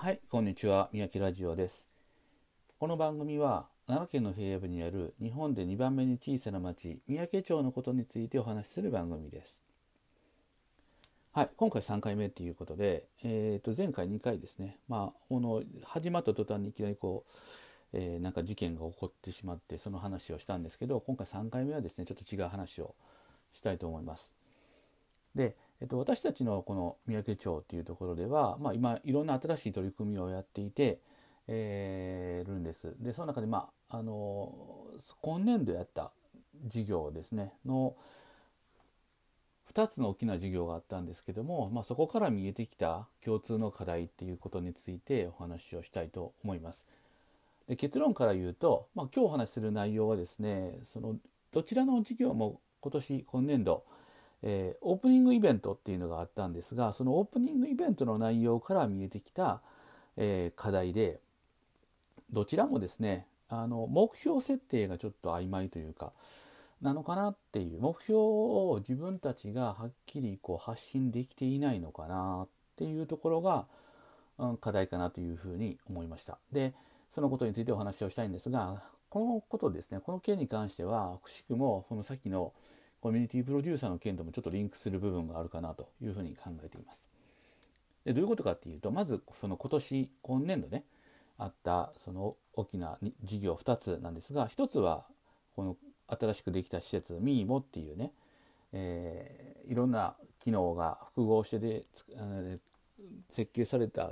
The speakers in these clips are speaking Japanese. はい、こんにちは。みやきラジオです。この番組は奈良県の平野部にある日本で2番目に小さな町、三宅町のことについてお話しする番組です。はい、今回3回目ということで、前回2回ですね。始まった途端にいきなりなんか事件が起こってしまって、その話をしたんですけど、今回3回目はですね、ちょっと違う話をしたいと思います。で、私たちのこの三宅町というところでは、今いろんな新しい取り組みをやっていて、るんです。で、その中で、今年度やった事業ですねの2つの大きな事業があったんですけども、そこから見えてきた共通の課題っていうことについてお話をしたいと思います。で、結論から言うと、今日お話しする内容はですね、そのどちらの事業も今年度オープニングイベントっていうのがあったんですが、そのオープニングイベントの内容から見えてきた、課題で、どちらもですね、目標設定がちょっと曖昧というかなのかなっていう、目標を自分たちがはっきり発信できていないのかなっていうところが、課題かなというふうに思いました。で、そのことについてお話をしたいんですが、この件に関してはくしくもこの先のコミュニティプロデューサーの件ともちょっとリンクする部分があるかなというふうに考えています。で、どういうことかっていうと、まずその今年度ね、あったその大きな事業2つなんですが、1つはこの新しくできた施設ミーモっていうね、いろんな機能が複合して設計された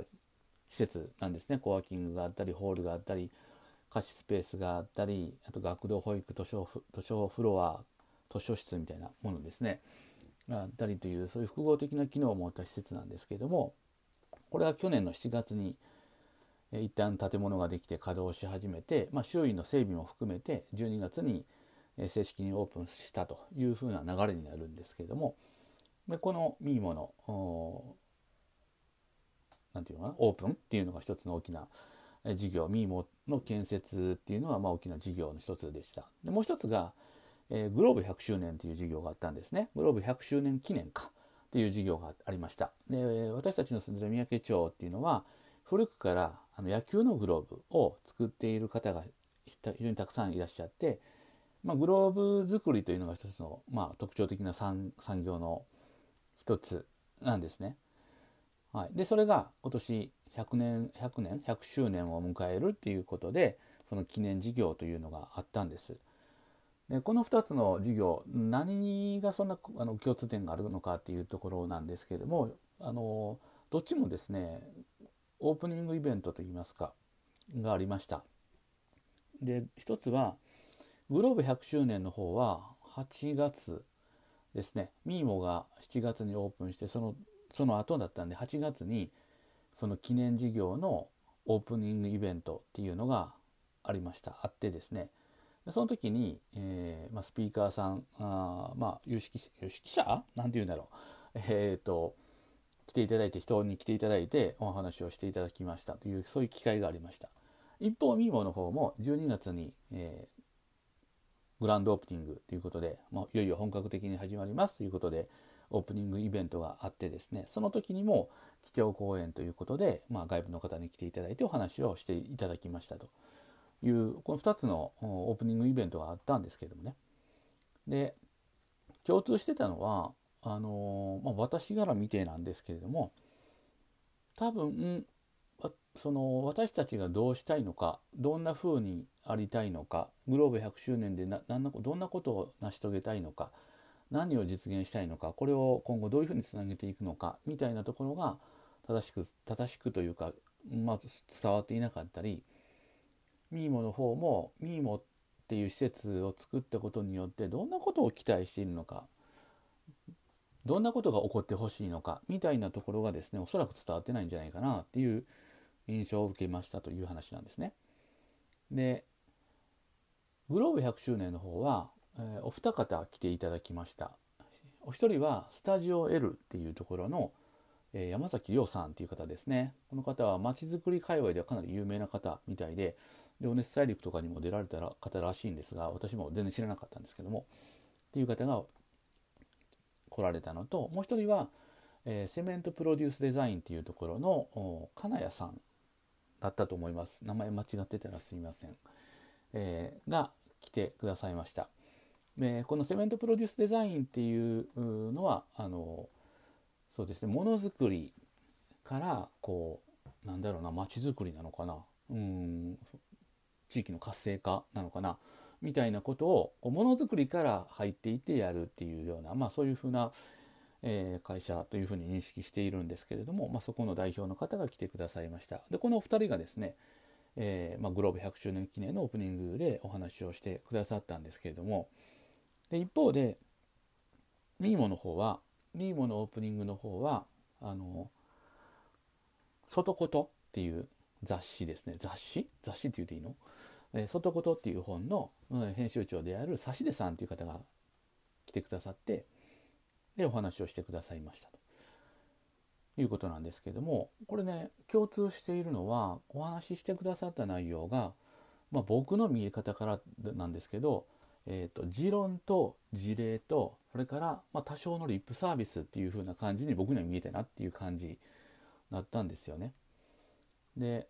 施設なんですね。コワーキングがあったり、ホールがあったり、貸しスペースがあったり、あと学童保育、図書フロア、図書室みたいなものですねがあったりという、そういう複合的な機能を持った施設なんですけれども、これは去年の7月に一旦建物ができて稼働し始めて、周囲の整備も含めて12月に正式にオープンしたというふうな流れになるんですけれども、このミーモのオープンっていうのが一つの大きな事業、ミーモの建設っていうのは大きな事業の一つでした。で、もう一つがグローブ100周年という事業があったんですね。グローブ100周年記念かという事業がありました。で、私たちの住んでいる三宅町っていうのは、古くから野球のグローブを作っている方が非常にたくさんいらっしゃって、グローブ作りというのが一つの、特徴的な産業の一つなんですね。はい、で、それが今年100周年を迎えるっていうことで、その記念事業というのがあったんです。で、この2つの事業、何がそんな共通点があるのかっていうところなんですけれども、どっちもですね、オープニングイベントといいますかがありました。で、一つはグローブ100周年の方は8月ですね。ミーモが7月にオープンして、その後だったんで、8月にその記念事業のオープニングイベントっていうのがあってですね、その時に、スピーカーさん、有識者なんていうんだろう、人に来ていただいてお話をしていただきましたという、そういう機会がありました。一方、ミーモの方も12月に、グランドオープニングということで、いよいよ本格的に始まりますということで、オープニングイベントがあってですね、その時にも基調講演ということで、外部の方に来ていただいてお話をしていただきましたと。この2つのオープニングイベントがあったんですけれどもね。で、共通してたのは私から見てなんですけれども、多分その私たちがどうしたいのか、どんな風にありたいのか、グローブ100周年でどんなことを成し遂げたいのか、何を実現したいのか、これを今後どういうふうにつなげていくのかみたいなところが正しくというか、伝わっていなかったり、ミーモの方もミーモっていう施設を作ったことによってどんなことを期待しているのか、どんなことが起こってほしいのかみたいなところがですね、おそらく伝わってないんじゃないかなっていう印象を受けましたという話なんですね。で、グローブ100周年の方は、お二方来ていただきました。お一人はスタジオ L っていうところの、山崎亮さんっていう方ですね。この方は街づくり界隈ではかなり有名な方みたいで、情熱大陸とかにも出られた方らしいんですが、私も全然知らなかったんですけども、っていう方が来られたのと、もう一人は、セメントプロデュースデザインっていうところの金谷さんだったと思います。名前間違ってたらすいません、が来てくださいました。このセメントプロデュースデザインっていうのはそうですね、ものづくりからこうなんだろうな、街づくりなのかな、地域の活性化なのかなみたいなことをものづくりから入っていってやるっていうような、そういうふうな会社というふうに認識しているんですけれども、そこの代表の方が来てくださいました。でこのお二人がですね、グローブ100周年記念のオープニングでお話をしてくださったんですけれども、で一方でミーモのオープニングの方は外ことっていう雑誌ですね、雑誌って言っていいの、外ことっていう本の編集長である指出さんっていう方が来てくださって、でお話をしてくださいましたということなんですけれども、これね共通しているのはお話ししてくださった内容が、僕の見え方からなんですけど、持論と事例とそれから多少のリップサービスっていう風な感じに僕には見えたなっていう感じだったんですよね。で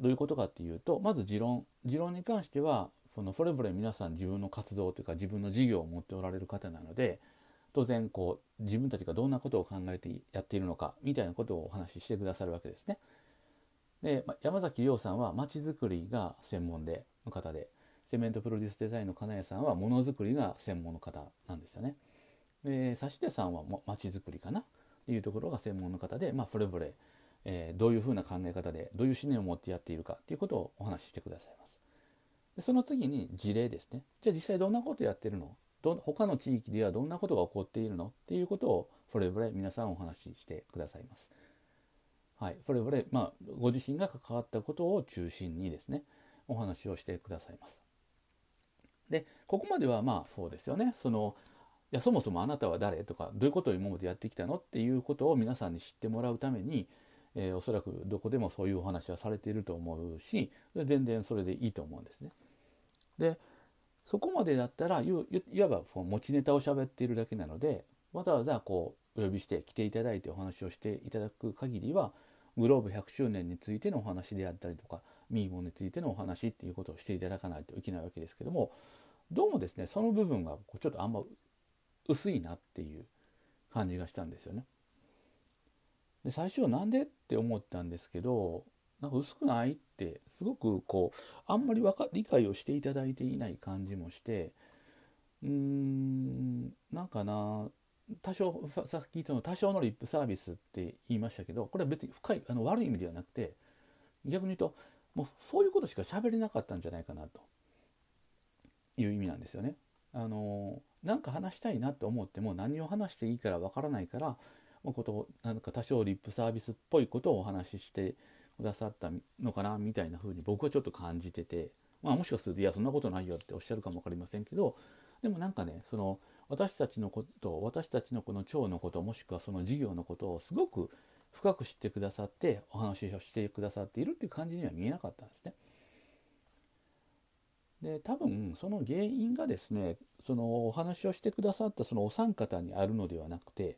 どういうことかっていうと、まず持論に関してはそれぞれ皆さん自分の活動というか自分の事業を持っておられる方なので、当然こう自分たちがどんなことを考えてやっているのかみたいなことをお話ししてくださるわけですね。で山崎亮さんはまちづくりが専門での方で、セメントプロデュースデザインの金谷さんはものづくりが専門の方なんですよね。で指出さんはまちづくりかなっていうところが専門の方で、それぞれどういうふうな考え方でどういう思念を持ってやっているかということをお話ししてくださいます。でその次に事例ですね。じゃあ実際どんなことやってるの、他の地域ではどんなことが起こっているのっていうことをそれぞれ皆さんお話ししてくださいます。はい、それぞれご自身が関わったことを中心にですねお話をしてくださいます。でここまではそうですよね、いやそもそもあなたは誰とかどういうことを今までやってきたのっていうことを皆さんに知ってもらうために、おそらくどこでもそういうお話はされていると思うし、全然それでいいと思うんですね。でそこまでだったらいわば持ちネタを喋っているだけなので、わざわざこうお呼びして来ていただいてお話をしていただく限りは、グローブ100周年についてのお話であったりとかミーモについてのお話っていうことをしていただかないといけないわけですけども、どうもですねその部分がちょっとあんま薄いなっていう感じがしたんですよね。で最初なんでって思ったんですけど、なんか薄くないってすごくあんまり理解をしていただいていない感じもして、なんかな、さっき多少のリップサービスって言いましたけど、これは別に深い悪い意味ではなくて、逆に言うともうそういうことしか喋れなかったんじゃないかなという意味なんですよね。なんか話したいなと思っても何を話していいからわからないから、なんか多少リップサービスっぽいことをお話ししてくださったのかなみたいな風に僕はちょっと感じてて、もしかするといやそんなことないよっておっしゃるかも分かりませんけど、でもなんかね私たちのこの町のこともしくはその事業のことをすごく深く知ってくださってお話をしてくださっているっていう感じには見えなかったんですね。で多分その原因がですね、お話をしてくださったお三方にあるのではなくて、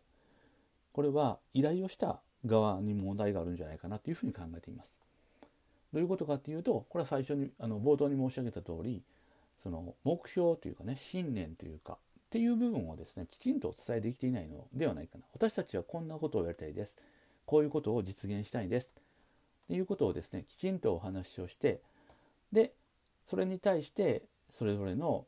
これは依頼をした側に問題があるんじゃないかなというふうに考えています。どういうことかというと、これは最初に冒頭に申し上げた通り、目標というかね、信念というかっていう部分をですね、きちんとお伝えできていないのではないかな。私たちはこんなことをやりたいです。こういうことを実現したいです。っていうことをですね、きちんとお話をして、でそれに対してそれぞれの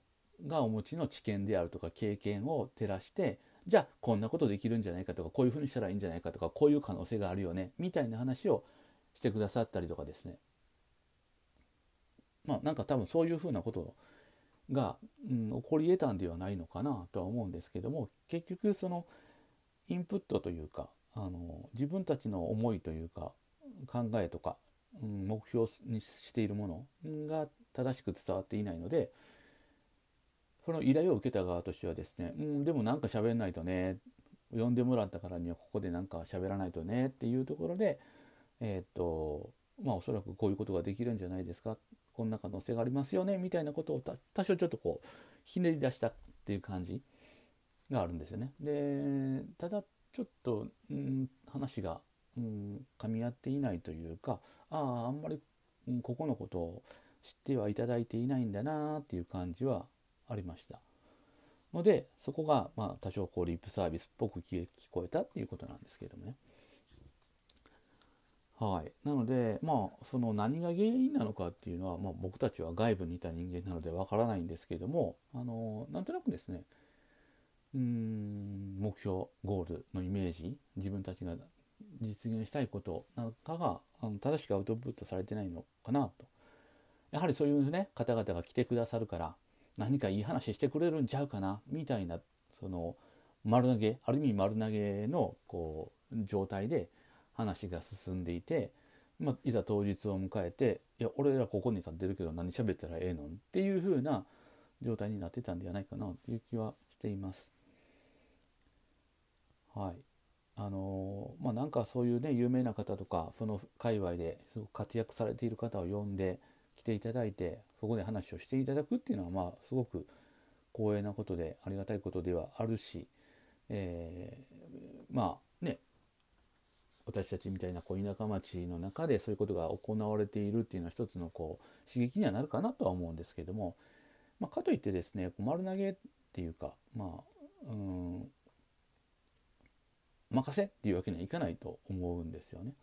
がお持ちの知見であるとか経験を照らして、じゃあこんなことできるんじゃないかとか、こういうふうにしたらいいんじゃないかとか、こういう可能性があるよねみたいな話をしてくださったりとかですね、なんか多分そういうふうなことが、起こり得たんではないのかなとは思うんですけども、結局インプットというか自分たちの思いというか考えとか、目標にしているものが正しく伝わっていないので、この依頼を受けた側としてはですね、でもなんか喋らないとね、呼んでもらったからにはここでなんか喋らないとねっていうところで、おそらくこういうことができるんじゃないですか、こんな可能性がありますよねみたいなことを多少ちょっとひねり出したっていう感じがあるんですよね。でただちょっと話が噛み合っていないというか、あんまりここのことを知ってはいただいていないんだなっていう感じはありましたので、そこがまあ多少こうリップサービスっぽく聞こえたっていうことなんですけれどもね。はい、なので、まあ、その何が原因なのかっていうのは、まあ、僕たちは外部にいた人間なのでわからないんですけれども、なんとなくですね、目標ゴールのイメージ、自分たちが実現したいことなんかが正しくアウトプットされてないのかなと。やはりそういうね方々が来てくださるから、何かいい話してくれるんちゃうかなみたいな、その丸投げ、ある意味丸投げのこう状態で話が進んでいて、まあ、いざ当日を迎えて、いや俺らここに立ってるけど何喋ったらええのっていう風な状態になってたんではないかなという気はしています。はい、まあなんかそういうね有名な方とか、その界隈ですごく活躍されている方を呼んで来ていただいて、そこで話をしていただくっていうのは、まあすごく光栄なことでありがたいことではあるし、まあね。私たちみたいなこう田舎町の中でそういうことが行われているっていうのは一つのこう刺激にはなるかなとは思うんですけども、まあ、かといってですね丸投げっていうか、まあ任せっていうわけにはいかないと思うんですよね。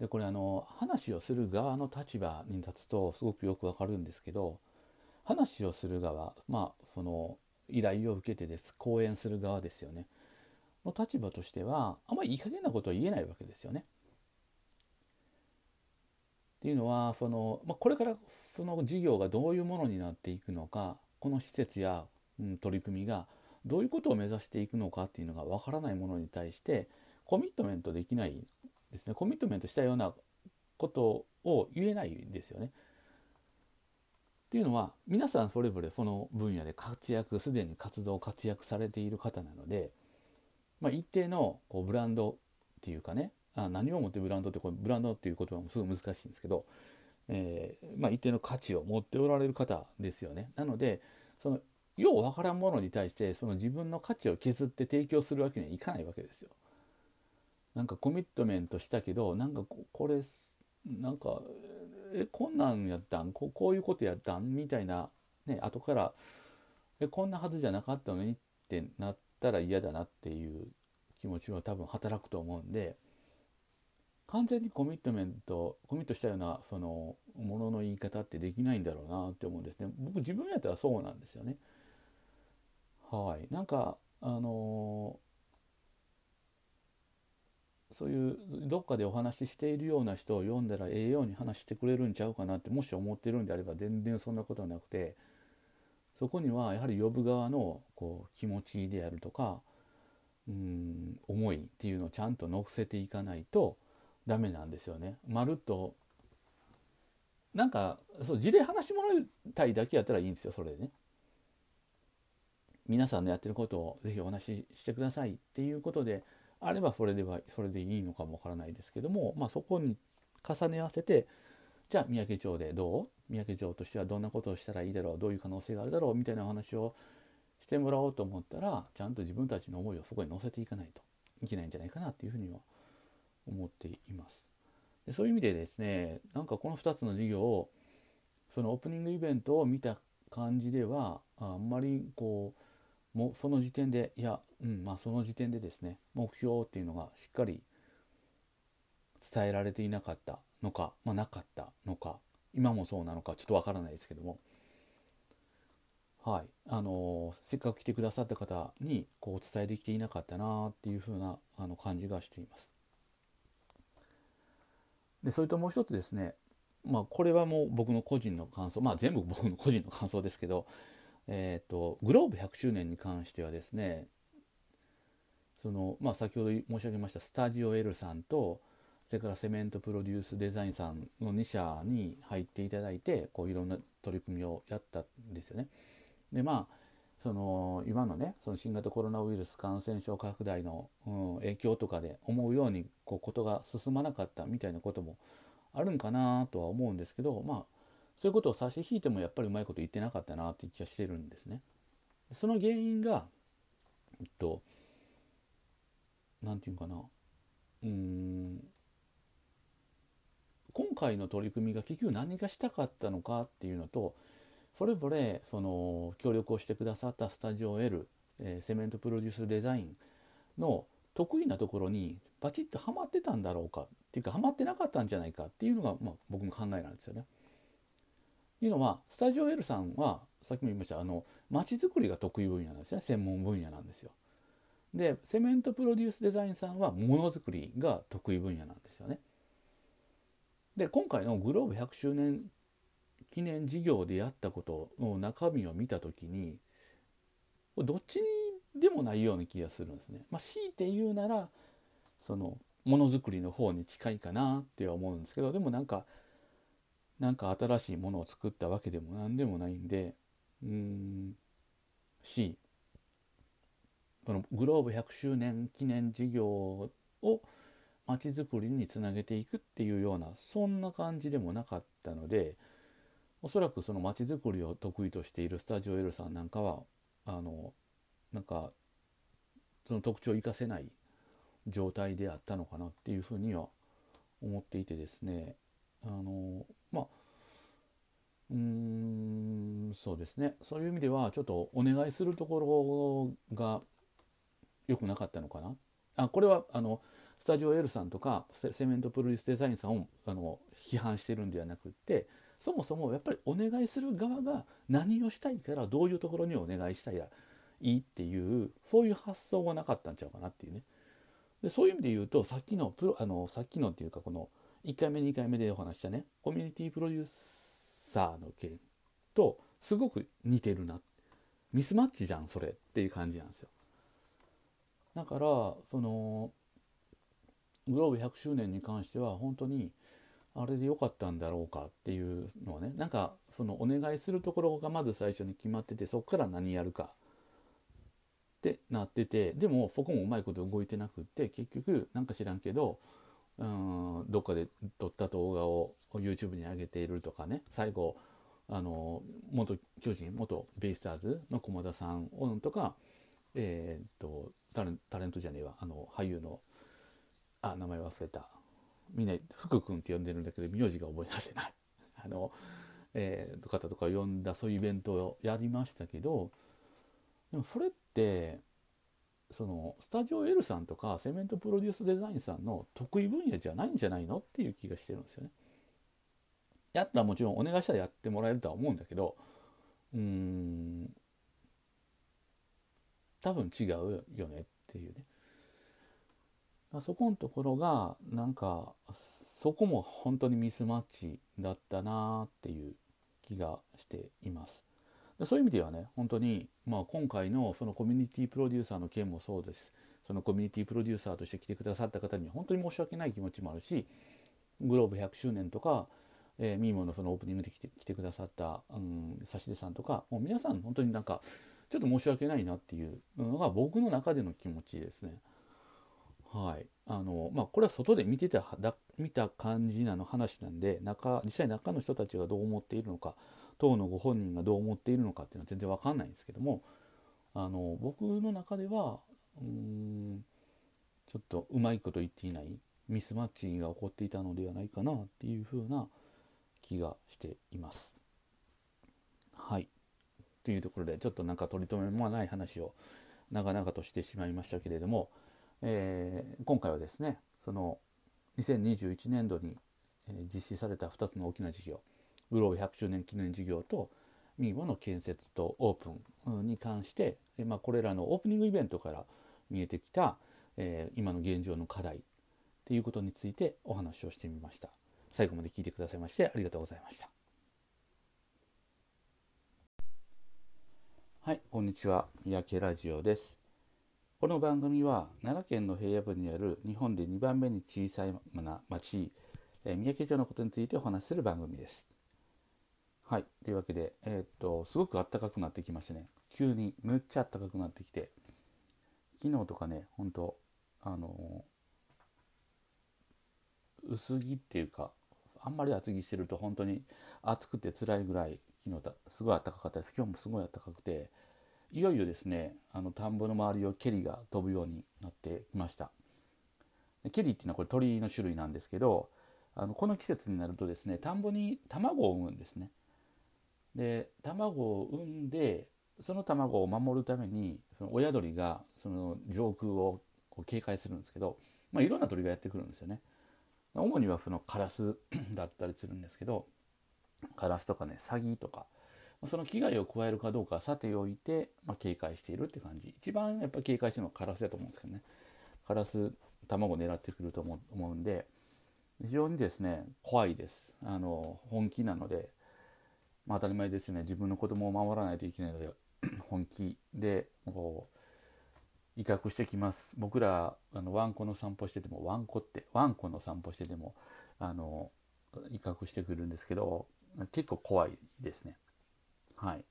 でこれ話をする側の立場に立つとすごくよくわかるんですけど、話をする側、まあその依頼を受けてです講演する側ですよねの立場としては、あんまりいい加減なことは言えないわけですよね。っていうのはその、まあ、これからその事業がどういうものになっていくのか、この施設や、取り組みがどういうことを目指していくのかっていうのがわからないものに対してコミットメントできないですね。コミットメントしたようなことを言えないんですよね。っていうのは皆さんそれぞれその分野ですでに活躍されている方なので、まあ、一定のこうブランドっていうかね、何をもってブランドって、これブランドっていう言葉もすごい難しいんですけど、まあ、一定の価値を持っておられる方ですよね。なのでそのようわからんものに対してその自分の価値を削って提供するわけにはいかないわけですよ。なんかコミットメントしたけど、なんかこれなんかこんなんやったん、こういうことやったんみたいなね、後からこんなはずじゃなかったのにってなってたら嫌だなっていう気持ちは多分働くと思うんで、完全にコミットしたようなそのものの言い方ってできないんだろうなって思うんですね。僕自分やったらそうなんですよね。はい、なんかそういうどっかでお話ししているような人を読んだらええように話してくれるんちゃうかなってもし思ってるんであれば、全然そんなことはなくて。そこにはやはり呼ぶ側のこう気持ちであるとか、思いっていうのをちゃんと乗せていかないとダメなんですよね。まるっとなんかそう事例話しもらいたいだけやったらいいんですよ。それでね、皆さんのやってることをぜひお話ししてくださいっていうことであれば、それでいいのかもわからないですけども、まあ、そこに重ね合わせて、じゃあ三宅町でどう？三宅町としてはどんなことをしたらいいだろう、どういう可能性があるだろうみたいなお話をしてもらおうと思ったら、ちゃんと自分たちの思いをそこに乗せていかないといけないんじゃないかなっていうふうには思っています。でそういう意味でですね、なんかこの2つの事業をそのオープニングイベントを見た感じでは、あんまりこうもうその時点でその時点でですね、目標っていうのがしっかり伝えられていなかったのか、まあ、なかったのか。今もそうなのかちょっとわからないですけども、はい、せっかく来てくださった方にこうお伝えできていなかったなっていう風な感じがしています。で、それともう一つですね、まあこれはもう僕の個人の感想、まあ全部僕の個人の感想ですけど、グローブ100周年に関してはですね、そのまあ先ほど申し上げましたスタジオ L さんと。それからセメントプロデュースデザインさんの2社に入っていただいて、こういろんな取り組みをやったんですよね。でまあその今のねその新型コロナウイルス感染症拡大の、影響とかで思うようにこうことが進まなかったみたいなこともあるんかなとは思うんですけど、まあそういうことを差し引いてもやっぱりうまいこと言ってなかったなっていう気がしてるんですね。その原因がなんていうかな、今回の取り組みが結局何がしたかったのかっていうのと、それぞれその協力をしてくださったスタジオL、セメントプロデュースデザインの得意なところにバチッとハマってたんだろうかっていうか、ハマってなかったんじゃないかっていうのが、僕の考えなんですよね。というのは、スタジオLさんはさっきも言いました、街づくりが得意分野なんですね。専門分野なんですよ。で、セメントプロデュースデザインさんはものづくりが得意分野なんですよね。で、今回のグローブ100周年記念事業でやったことの中身を見たときに、どっちにでもないような気がするんですね。強いて言うなら、そのものづくりの方に近いかなっては思うんですけど、でもなんか新しいものを作ったわけでも何でもないんで、このグローブ100周年記念事業を街づくりにつなげていくっていうような、そんな感じでもなかったので、おそらくその街づくりを得意としているスタジオLさんなんかは、その特徴を生かせない状態であったのかなっていうふうには思っていてですね、そうですね、そういう意味ではちょっとお願いするところが良くなかったのかな。これはスタジオLさんとかセメントプロデュースデザインさんを批判してるんではなくって、そもそもやっぱりお願いする側が何をしたいから、どういうところにお願いしたらいいっていう、そういう発想がなかったんちゃうかなっていうね。で、そういう意味で言うと、さっきのっていうか、この1回目2回目でお話したね、コミュニティプロデューサーの件とすごく似てるな、ミスマッチじゃんそれっていう感じなんですよ。だからそのグローブ100周年に関しては本当にあれで良かったんだろうかっていうのはね、そのお願いするところがまず最初に決まってて、そこから何やるかってなってて、でもそこもうまいこと動いてなくって、結局なんか知らんけどどっかで撮った動画を YouTube に上げているとかね、最後元巨人、元ベイスターズの駒田さんとか、タレントじゃねえわ、俳優の名前忘れた、みんな福君って呼んでるんだけど名字が覚え出せない方とか呼んだ、そういうイベントをやりましたけど、でもそれってそのスタジオLさんとかセメントプロデュースデザインさんの得意分野じゃないんじゃないのっていう気がしてるんですよね。やったらもちろんお願いしたらやってもらえるとは思うんだけど、多分違うよねっていうね。そこのところがそこも本当にミスマッチだったなっていう気がしています。そういう意味ではね、本当に、今回のそのコミュニティプロデューサーの件もそうです。そのコミュニティプロデューサーとして来てくださった方に本当に申し訳ない気持ちもあるし、グローブ100周年とか、ミーモのそのオープニングで来てくださった指出さんとか、もう皆さん本当にちょっと申し訳ないなっていうのが僕の中での気持ちですね。はい。これは外で見た感じなの話なんで、実際中の人たちがどう思っているのか、当のご本人がどう思っているのかっていうのは全然わかんないんですけども、僕の中ではちょっとうまいこと言っていないミスマッチが起こっていたのではないかなっていうふうな気がしています。はい。というところで、ちょっと取り留めもない話を長々としてしまいましたけれども、今回はですね、その2021年度に実施された2つの大きな事業、グローブ100周年記念事業とミーモの建設とオープンに関して、これらのオープニングイベントから見えてきた、今の現状の課題ということについてお話をしてみました。最後まで聞いてくださいましてありがとうございました。はい、こんにちは。三宅ラジオです。この番組は奈良県の平野部にある日本で2番目に小さい町、三宅町のことについてお話しする番組です。はい、というわけで、すごく暖かくなってきましたね。急にむっちゃ暖かくなってきて、昨日とかね、本当薄着っていうか、あんまり厚着してると本当に暑くて辛いぐらい、昨日すごい暖かかったです。今日もすごい暖かくて、いよいよですね、田んぼの周りをケリが飛ぶようになってきました。ケリーっていうのはこれ鳥の種類なんですけど、この季節になるとですね、田んぼに卵を産むんですね。で、卵を産んで、その卵を守るためにその親鳥がその上空をこう警戒するんですけど、いろんな鳥がやってくるんですよね。主にはそのカラスだったりするんですけど、カラスとかね、サギとか、その危害を加えるかどうかはさておいて、警戒しているって感じ。一番やっぱり警戒してるのはカラスだと思うんですけどね。カラス卵を狙ってくると思うんで、非常にですね怖いです。本気なので、当たり前ですよね。自分の子供を守らないといけないので本気でこう威嚇してきます。僕らワンコの散歩してても、ワンコの散歩してても威嚇してくるんですけど、結構怖いですね。はい、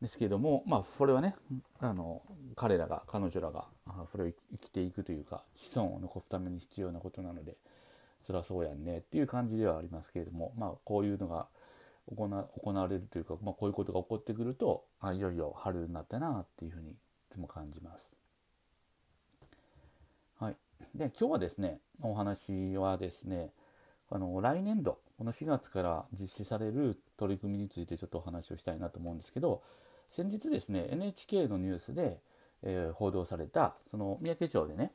ですけども、それはね、彼女らがそれを生きていくというか、子孫を残すために必要なことなので、そりゃそうやんねっていう感じではありますけれども、こういうのが行われるというか、こういうことが起こってくると、いよいよ春になったなっていうふうにいつも感じます。はい、で今日はですね、お話はですね、来年度この4月から実施される取り組みについてちょっとお話をしたいなと思うんですけど、先日ですね NHK のニュースで、報道されたその三宅町でね、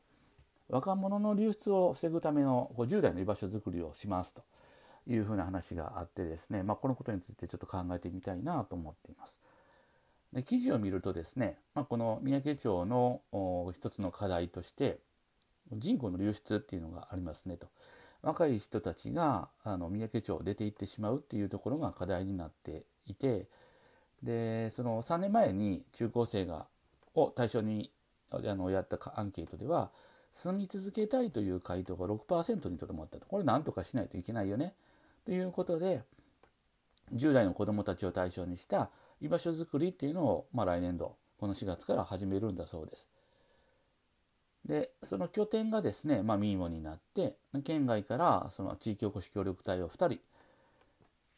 若者の流出を防ぐための10代の居場所づくりをしますというふうな話があってですね、このことについてちょっと考えてみたいなと思っています。で記事を見るとですね、この三宅町の一つの課題として人口の流出っていうのがありますねと。若い人たちが三宅町を出て行ってしまうっていうところが課題になっていて、でその3年前に中高生を対象にやったアンケートでは、住み続けたいという回答が 6% にとどまったと。これ何とかしないといけないよねということで、10代の子どもたちを対象にした居場所づくりっていうのを、来年度この4月から始めるんだそうです。でその拠点がですね、ミーモになって、県外からその地域おこし協力隊を2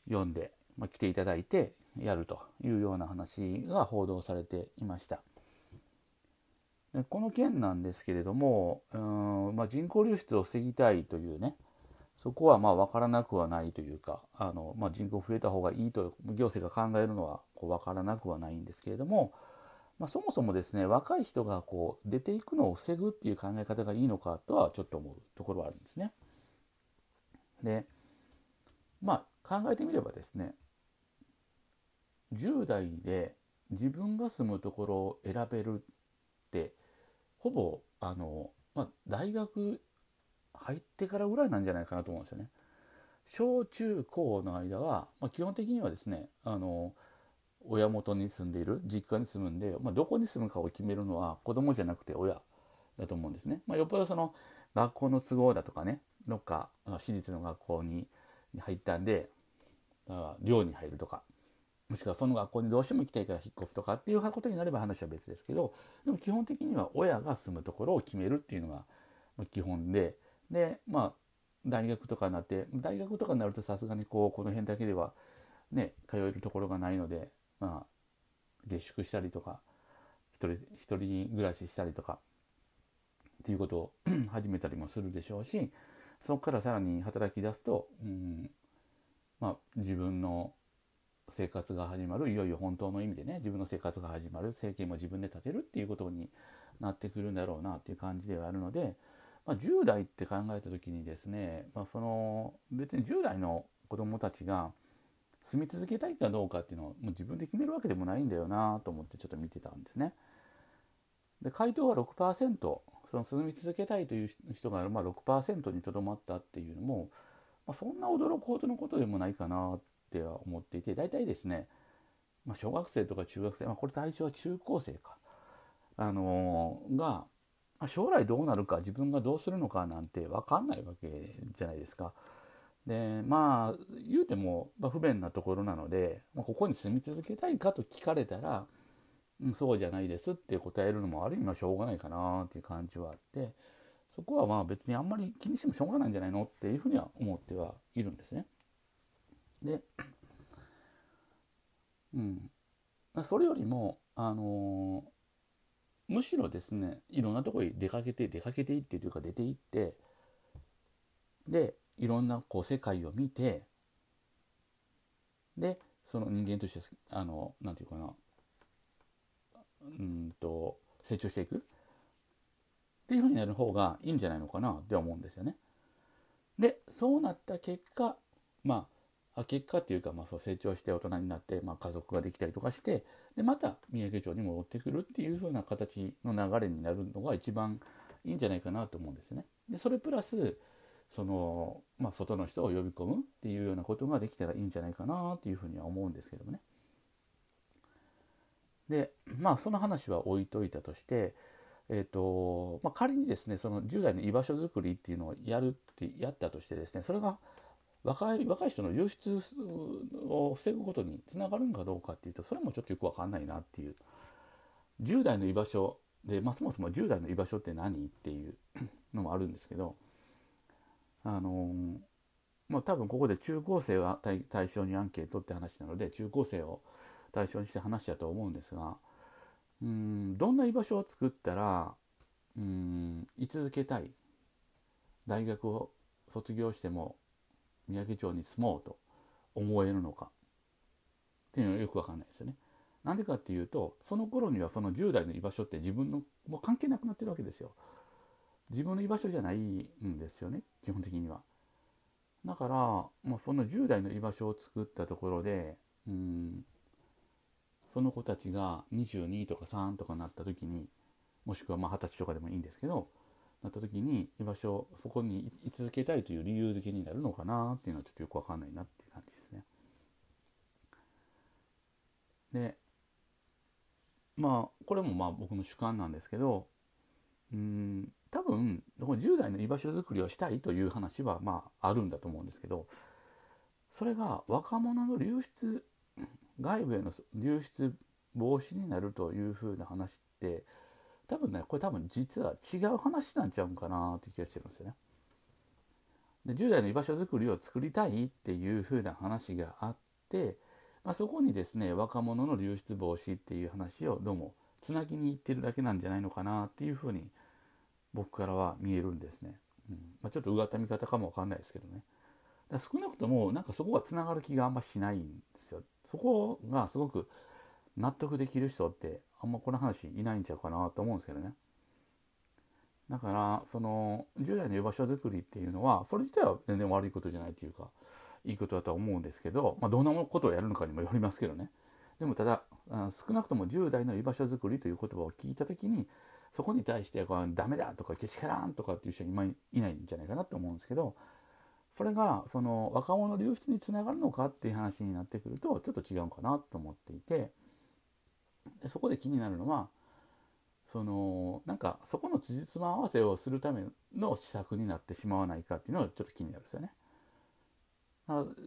人呼んで、来ていただいてやるというような話が報道されていました。でこの件なんですけれども、人口流出を防ぎたいというね、そこは分からなくはないというか、人口増えた方がいいと行政が考えるのは分からなくはないんですけれども、そもそもですね、若い人が出ていくのを防ぐっていう考え方がいいのかとはちょっと思うところはあるんですね。で、考えてみればですね、10代で自分が住むところを選べるってほぼ大学入ってからぐらいなんじゃないかなと思うんですよね。小中高の間は、基本的にはですね、親元に住んでいる、実家に住むんで、どこに住むかを決めるのは子供じゃなくて親だと思うんですね。よっぽどその学校の都合だとかね、どっか私立の学校に入ったんで寮に入るとか、もしくはその学校にどうしても行きたいから引っ越すとかっていうことになれば話は別ですけど、でも基本的には親が住むところを決めるっていうのが基本で、で大学とかになるとさすがにこの辺だけではね通えるところがないので、下宿したりとか一人暮らししたりとかっていうことを始めたりもするでしょうし、そこからさらに働き出すと、自分の生活が始まる、いよいよ本当の意味でね自分の生活が始まる、生計も自分で立てるっていうことになってくるんだろうなっていう感じではあるので、10代って考えた時にですね、別に10代の子どもたちが住み続けたいかどうかっていうのを自分で決めるわけでもないんだよなと思ってちょっと見てたんですね。で回答は 6%、 その住み続けたいという人が 6% にとどまったっていうのも、そんな驚くほどのことでもないかなっては思っていて、大体ですね、小学生とか中学生、これ対象は中高生か、が将来どうなるか、自分がどうするのかなんて分かんないわけじゃないですか。で言うても不便なところなので、ここに住み続けたいかと聞かれたら、そうじゃないですって答えるのもある意味はしょうがないかなっていう感じはあって、そこは別にあんまり気にしてもしょうがないんじゃないのっていうふうには思ってはいるんですね。で、それよりもむしろですね、いろんなところに出かけていってというか出ていってでいろんなこう世界を見て、でその人間としてなんていうかな、成長していくっていうふうになる方がいいんじゃないのかなって思うんですよね。でそうなった結果、まあ結果っていうか、まあ、そう成長して大人になって、まあ、家族ができたりとかして、でまた三宅町に戻ってくるっていうふうな形の流れになるのが一番いいんじゃないかなと思うんですよね。でそれプラスまあ、外の人を呼び込むっていうようなことができたらいいんじゃないかなっていうふうには思うんですけどもね。でまあその話は置いといたとして、まあ、仮にですねその10代の居場所づくりっていうのをやったとしてですね、それが若い人の流出を防ぐことにつながるのかどうかっていうと、それもちょっとよく分かんないなっていう。10代の居場所で、まあ、そもそも10代の居場所って何っていうのもあるんですけど、まあ、多分ここで中高生は対象にアンケートって話なので中高生を対象にして話だと思うんですが、どんな居場所を作ったら居続けたい、大学を卒業しても三宅町に住もうと思えるのかっていうのはよくわかんないですよね。なんでかっていうと、その頃にはその10代の居場所って自分のもう関係なくなってるわけですよ。自分の居場所じゃないんですよね、基本的には。だから、まあ、その10代の居場所を作ったところで、その子たちが22とか3とかなった時に、もしくはまあ20歳とかでもいいんですけど、なった時に居場所、そこに居続けたいという理由付けになるのかなっていうのはちょっとよくわかんないなっていう感じですね。で、まあこれもまあ僕の主観なんですけど、多分10代の居場所づくりをしたいという話はまああるんだと思うんですけど、それが若者の流出、外部への流出防止になるというふうな話って多分ね、これ多分実は違う話なんちゃうんかなという気がしてるんですよね。で10代の居場所づくりを作りたいっていうふうな話があって、まあ、そこにですね若者の流出防止っていう話をどうもつなぎにいってるだけなんじゃないのかなっていうふうに僕からは見えるんですね。まあ、ちょっとうがった見方かもわかんないですけどね。だ少なくともなんかそこがつながる気があんましないんですよ。そこがすごく納得できる人ってあんまこの話いないんちゃうかなと思うんですけどね。だからその10代の居場所づくりっていうのはそれ自体は全然悪いことじゃないというかいいことだとは思うんですけど、まあ、どんなことをやるのかにもよりますけどね。でもただ少なくとも10代の居場所づくりという言葉を聞いたときにそこに対してダメだとかけしからんとかっていう人は今いないんじゃないかなと思うんですけど、それがその若者流出につながるのかっていう話になってくるとちょっと違うかなと思っていて、そこで気になるのはなんかそこの辻褄合わせをするための施策になってしまわないかっていうのはちょっと気になるんですよね。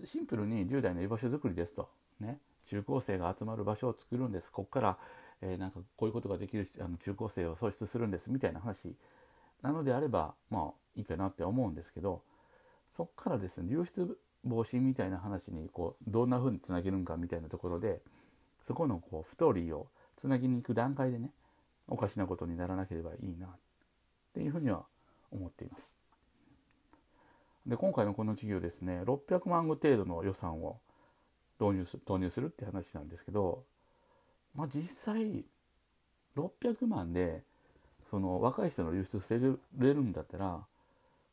シンプルに10代の居場所づくりですとね、中高生が集まる場所を作るんです、ここから、なんかこういうことができる中高生を創出するんですみたいな話なのであればまあいいかなって思うんですけど、そこからですね流出防止みたいな話にどんな風につなげるんかみたいなところでそこのストーリーをつなぎに行く段階でねおかしなことにならなければいいなっていうふうには思っています。で今回のこの事業ですね、600万円程度の予算を投入するって話なんですけど、まあ、実際600万でその若い人の流出を防げれるんだったら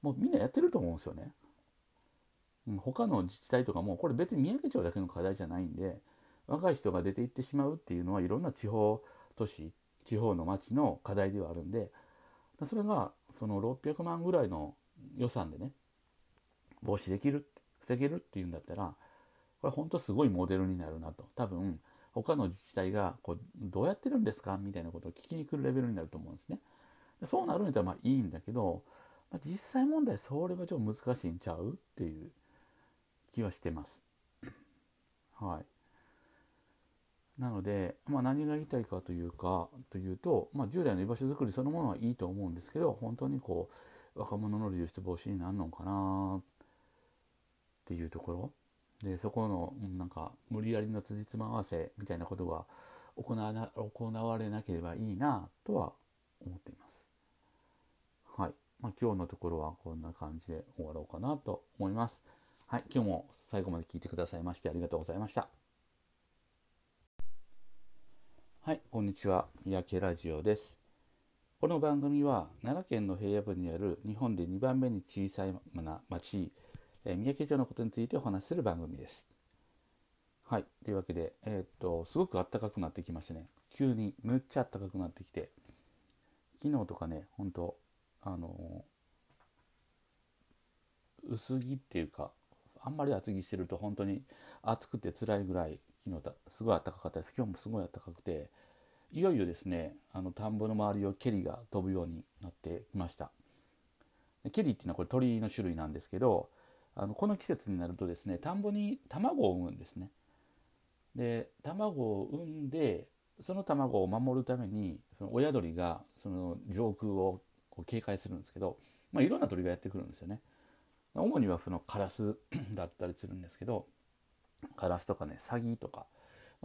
もうみんなやってると思うんですよね。他の自治体とかもこれ別に三宅町だけの課題じゃないんで、若い人が出ていってしまうっていうのはいろんな地方都市地方の町の課題ではあるんで、それがその600万ぐらいの予算でね防止できる防げるっていうんだったらこれ本当すごいモデルになるなと、多分他の自治体がどうやってるんですかみたいなことを聞きに来るレベルになると思うんですね。そうなるんだったらまあいいんだけど、実際問題それはちょっと難しいんちゃうっていう気はしてます。はい。なので、まあ、何が言いたいかというと、まあ、10代の居場所づくりそのものはいいと思うんですけど、本当に若者の流出防止になるのかなっていうところで、そこのなんか無理やりの辻褄合わせみたいなことが行われなければいいなとは思っています。はい。まあ、今日のところはこんな感じで終わろうかなと思います。はい、今日も最後まで聞いてくださいましてありがとうございました。はい、こんにちは。三宅ラジオです。この番組は奈良県の平野部にある日本で2番目に小さい町、三宅町のことについてお話しする番組です。はい、というわけで、すごく暖かくなってきましたね。急にむっちゃ暖かくなってきて、昨日とかね、本当薄着っていうか、あんまり厚着してると本当に暑くて辛いぐらい、昨日すごい暖かかったです。今日もすごい暖かくて、いよいよですね、田んぼの周りをケリが飛ぶようになってきました。ケリっていうのはこれ鳥の種類なんですけど、この季節になるとですね、田んぼに卵を産むんですね。で、卵を産んで、その卵を守るためにその親鳥がその上空をこう警戒するんですけど、まあ、いろんな鳥がやってくるんですよね。主にはそのカラスだったりするんですけど、カラスとかね、サギとか、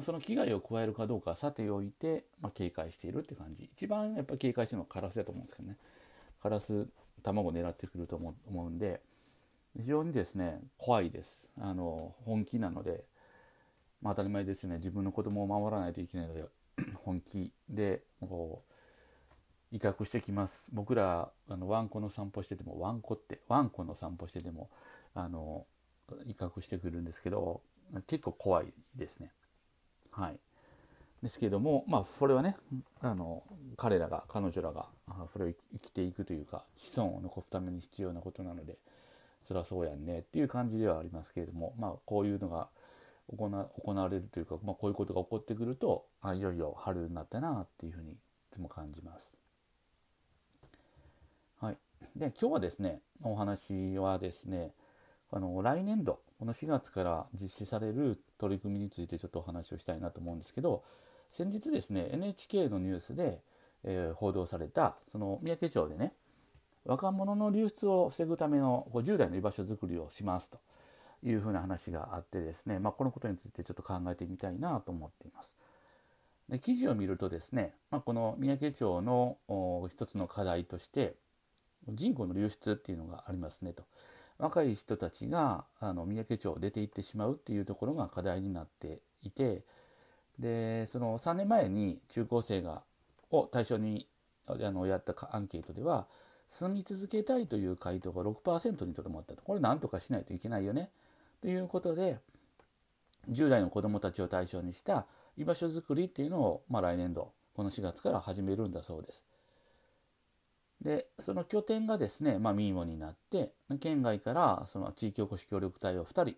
その危害を加えるかどうかさておいて、まあ、警戒しているって感じ。一番やっぱり警戒してるのはカラスだと思うんですけどね。カラス卵を狙ってくると思うんで、非常にですね怖いです。本気なので、まあ、当たり前ですよね。自分の子供を守らないといけないので本気でこう威嚇してきます。僕らワンコの散歩してても、ワンコの散歩してても威嚇してくるんですけど、結構怖いですね。はい、ですけども、まあそれはね、彼女らがそれを生きていくというか、子孫を残すために必要なことなので、そりゃそうやんねっていう感じではありますけれども、まあこういうのが行われるというか、まあ、こういうことが起こってくると、いよいよ春になったなっていうふうにいつも感じます。はい、で今日はですね、お話はですね、来年度この4月から実施される取り組みについてちょっとお話をしたいなと思うんですけど、先日ですね NHK のニュースで、報道されたその三宅町でね、若者の流出を防ぐための10代の居場所づくりをしますというふうな話があってですね、まあ、このことについてちょっと考えてみたいなと思っています。で記事を見るとですね、まあ、この三宅町の一つの課題として人口の流出っていうのがありますねと。若い人たちが三宅町を出て行ってしまうっていうところが課題になっていて、でその3年前に中高生を対象にやったアンケートでは、住み続けたいという回答が 6% にとどまったと。これ何とかしないといけないよねということで、10代の子どもたちを対象にした居場所づくりっていうのを、まあ、来年度この4月から始めるんだそうです。でその拠点がですね、まあ、ミーモになって、県外からその地域おこし協力隊を2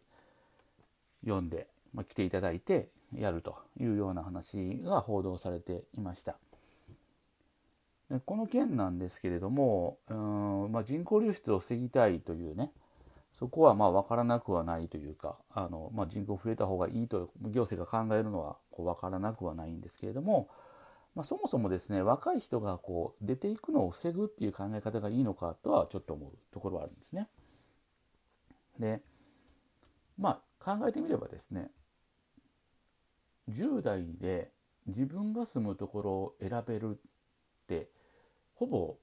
人呼んで、まあ、来ていただいてやるというような話が報道されていました。でこの件なんですけれども、まあ、人口流出を防ぎたいというね、そこはまあ分からなくはないというか、まあ、人口増えた方がいいと行政が考えるのはこう分からなくはないんですけれども、まあ、そもそもですね、若い人がこう出ていくのを防ぐっていう考え方がいいのかとはちょっと思うところはあるんですね。で、まあ考えてみればですね、10代で自分が住むところを選べるってほぼ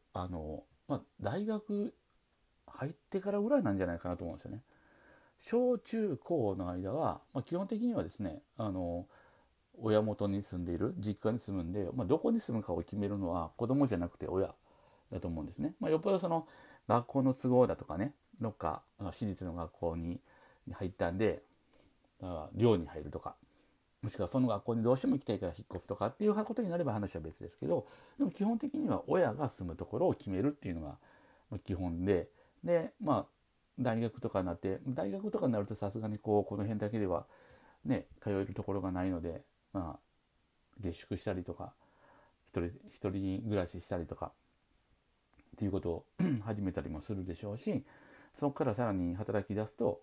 まあ、大学入ってからぐらいなんじゃないかなと思うんですよね。小中高の間は、まあ、基本的にはですね親元に住んでいる、実家に住むんで、まあ、どこに住むかを決めるのは子供じゃなくて親だと思うんですね。まあ、よっぽどその学校の都合だとかね、どっか私立の学校に入ったんで、寮に入るとか、もしくはその学校にどうしても行きたいから引っ越すとかっていうことになれば話は別ですけど、でも基本的には親が住むところを決めるっていうのが基本で、で、まあ、大学とかになるとさすがにこの辺だけではね、通えるところがないので、まあ、下宿したりとか一人暮らししたりとかっていうことを始めたりもするでしょうし、そこからさらに働き出すと、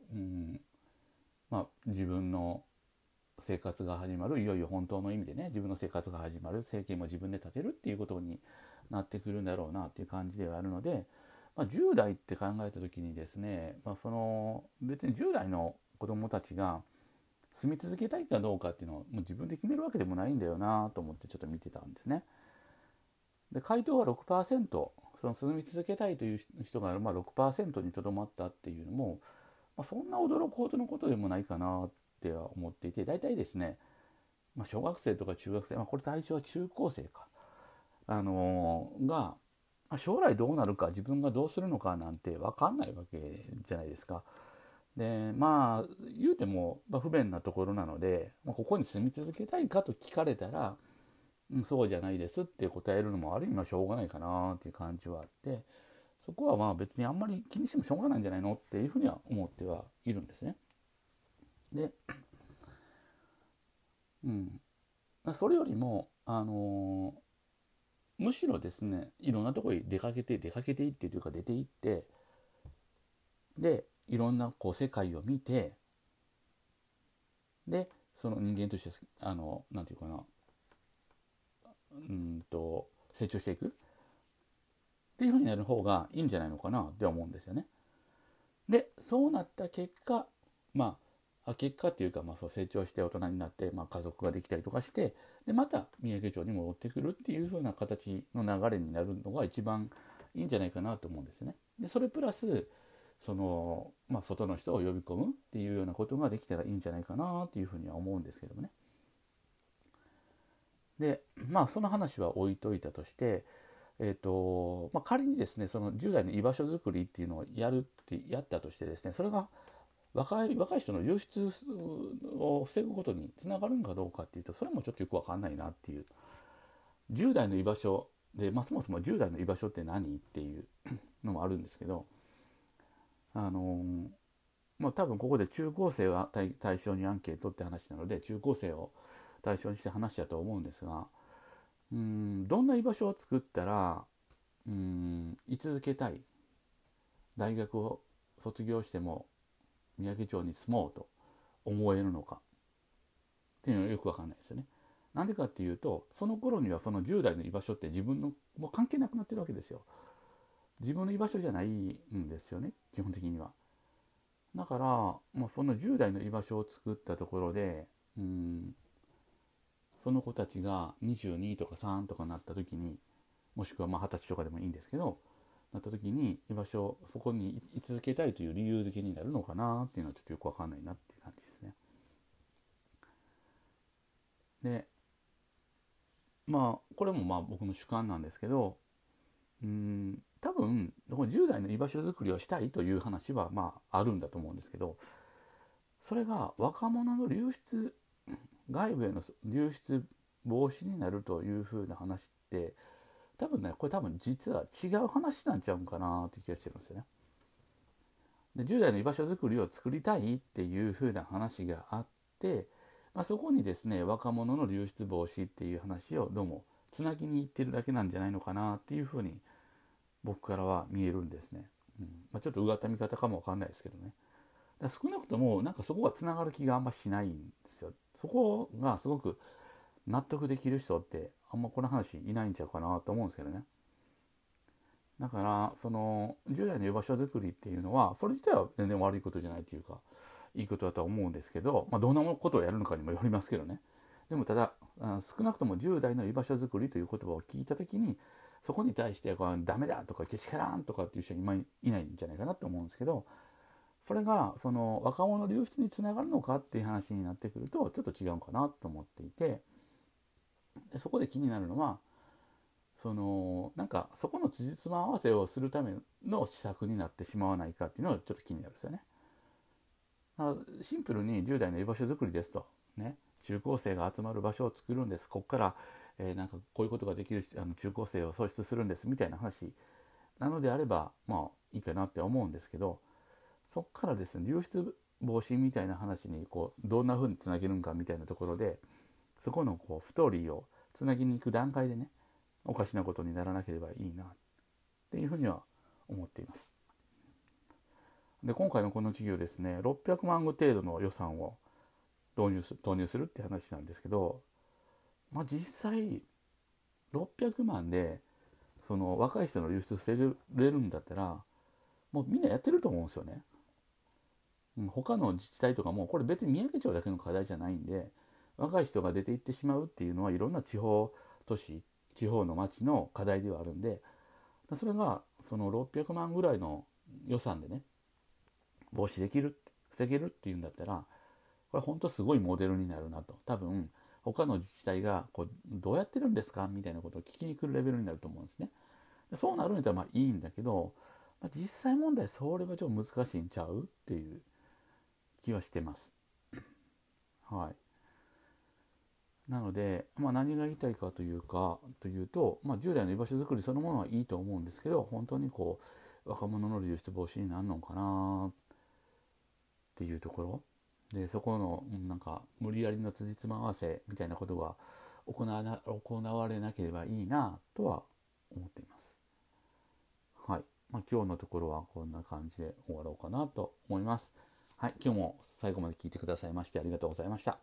まあ、自分の生活が始まる、いよいよ本当の意味でね、自分の生活が始まる、生計も自分で立てるっていうことになってくるんだろうなっていう感じではあるので、まあ、10代って考えた時にですね、まあ、別に10代の子どもたちが住み続けたいかどうかっていうのをもう自分で決めるわけでもないんだよなと思ってちょっと見てたんですね。で回答は 6%その進み続けたいという人が、6% にとどまったっていうのも、そんな驚くほどのことでもないかなっては思っていて、大体ですね、小学生とか中学生、これ対象は中高生か、が将来どうなるか、自分がどうするのかなんて分かんないわけじゃないですか。で、言うても不便なところなので、ここに住み続けたいかと聞かれたら、そうじゃないですって答えるのもある意味はしょうがないかなっていう感じはあって、そこは別にあんまり気にしてもしょうがないんじゃないのっていうふうには思ってはいるんですね。で、それよりもむしろですね、いろんなところに出かけていってというか、出ていってでいろんな世界を見て、でその人間としてなんていうかな、成長していくっていうふうになる方がいいんじゃないのかなって思うんですよね。でそうなった結果、そう成長して大人になって、家族ができたりとかして、でまた三宅町に戻ってくるっていうふうな形の流れになるのが一番いいんじゃないかなと思うんですね。でそれプラス外の人を呼び込むっていうようなことができたらいいんじゃないかなっていうふうには思うんですけどもね。でその話は置いといたとして、仮にですね、その10代の居場所づくりっていうのをやったとしてですね、それが若い人の流出を防ぐことにつながるのかどうかっていうと、それもちょっとよくわかんないなっていう。10代の居場所で、そもそも10代の居場所って何っていうのもあるんですけど、多分ここで中高生は対象にアンケートって話なので、中高生を対象にして話だと思うんですが、どんな居場所を作ったら居続けたい、大学を卒業しても三宅町に住もうと思えるのかっていうのはよくわかんないですよね。なんでかっていうと、その頃にはその10代の居場所って自分のもう関係なくなってるわけですよ。自分の居場所じゃないんですよね、基本的には。だから、その10代の居場所を作ったところで、その子たちが22とか3とかなった時に、もしくは20歳とかでもいいんですけど、なった時に居場所、そこに居続けたいという理由付けになるのかなっていうのはちょっとよくわかんないなっていう感じですね。で、これも僕の主観なんですけど、多分10代の居場所づくりをしたいという話はあるんだと思うんですけど、それが若者の流出、外部への流出防止になるというふうな話ってこれ実は違う話なんちゃうんかなって気がしてるんですよね。で10代の居場所づくりを作りたいっていうふうな話があって、そこにですね、若者の流出防止っていう話をどうもつなぎにいってるだけなんじゃないのかなっていうふうに僕からは見えるんですね。ちょっとうがった見方かもわかんないですけどね。だから少なくともそこがつながる気があんましないんですよ。そこがすごく納得できる人ってあんまこの話いないんちゃうかなと思うんですけどね。だからその10代の居場所づくりっていうのは、それ自体は全然悪いことじゃないというか、いいことだとは思うんですけど、どんなことをやるのかにもよりますけどね。でもただ少なくとも10代の居場所づくりという言葉を聞いたときに、そこに対してダメだとかけしからんとかっていう人はいないんじゃないかなと思うんですけど、それがその若者流出につながるのかっていう話になってくるとちょっと違うかなと思っていて、そこで気になるのは、そこのつじつま合わせをするための施策になってしまわないかっていうのがちょっと気になるんですよね。シンプルに10代の居場所づくりですと、ね、中高生が集まる場所を作るんです、ここから、こういうことができる中高生を創出するんですみたいな話なのであればいいかなって思うんですけど、そこからですね、流出防止みたいな話にどんな風につなげるんかみたいなところで、そこのストーリーをつなぎに行く段階でね、おかしなことにならなければいいなっていうふうには思っています。で今回のこの事業ですね、600万程度の予算を投入するって話なんですけど、実際600万でその若い人の流出を防げれるんだったら、もうみんなやってると思うんですよね。他の自治体とかもこれ別に三宅町だけの課題じゃないんで、若い人が出ていってしまうっていうのはいろんな地方都市、地方の町の課題ではあるんで、それがその600万ぐらいの予算でね、防止できる、防げるっていうんだったら、これ本当すごいモデルになるなと。多分他の自治体がこうどうやってるんですかみたいなことを聞きに来るレベルになると思うんですね。そうなるんだったらまあいいんだけど、実際問題それはちょっと難しいんちゃうっていう気はしてます。はい。なので、何が言いたいかというと、10代の居場所づくりそのものはいいと思うんですけど、本当にこう若者の流出防止になるのかなっていうところで、そこのなんか無理やりの辻褄合わせみたいなことが行われなければいいなとは思っています。はい。今日のところはこんな感じで終わろうかなと思います。はい、今日も最後まで聞いてくださいましてありがとうございました。